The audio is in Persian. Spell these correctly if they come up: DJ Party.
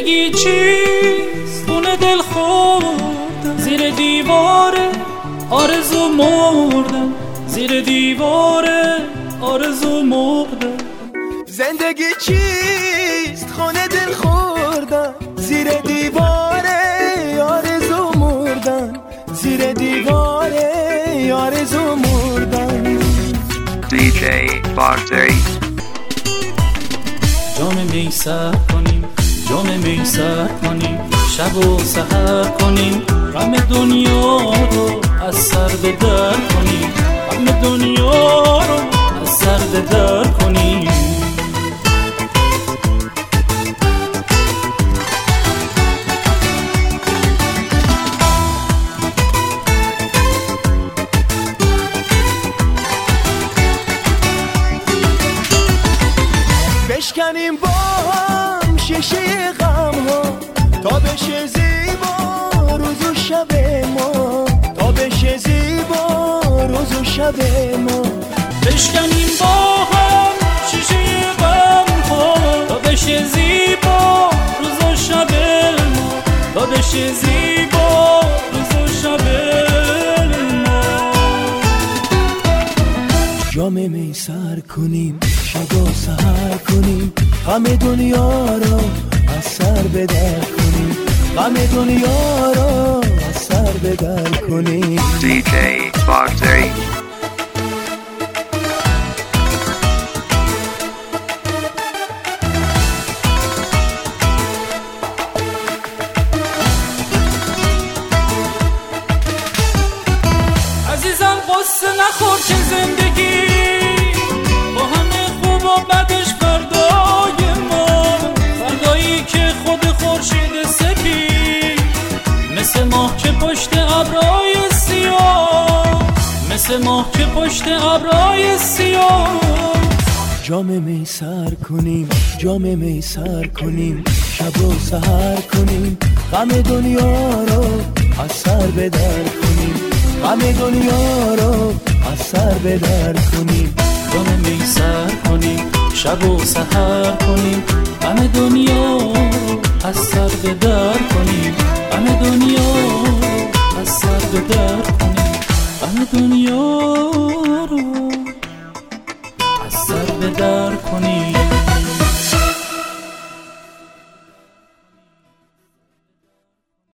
زندگی چیست؟ خونه دل خوردم زیر دیواره آرزو مردم زیر دیواره آرزو مردم زندگی چیست؟ خونه دل خوردم زیر دیواره آرزو مردم زیر دیواره آرزو مردم DJ Party جام می سر کنیم شب و سحر کنیم غم دنیا رو از سر به در کنیم غم دنیا رو از سر به در کنیم بشکنیم با هم شیشه غم ها تا بشه زیبا روز و شب ما تا بشه زیبا روز و شب ما بشکنیم با هم شیشه غم ها تا بشه زیبا روز و شب ما تا بشه زیبا روز و شب ما جام می سر کنیم شب و سحر کنیم غم دنیا را از سر به در کنیم غم دنیا را از سر به در کنیم DJ Party عزیزم قصه نخور که زندگی مثل ماه که پشت ابرای سیاه جام می سر کنیم شب و سحر کنیم غم دنیا رو از سر به در کنیم غم دنیا رو از سر به در کنیم جام می سر کنیم شب و سحر کنیم غم دنیا رو از سر به در کنیم غم دنیا رو از سر به در کنیم I'm a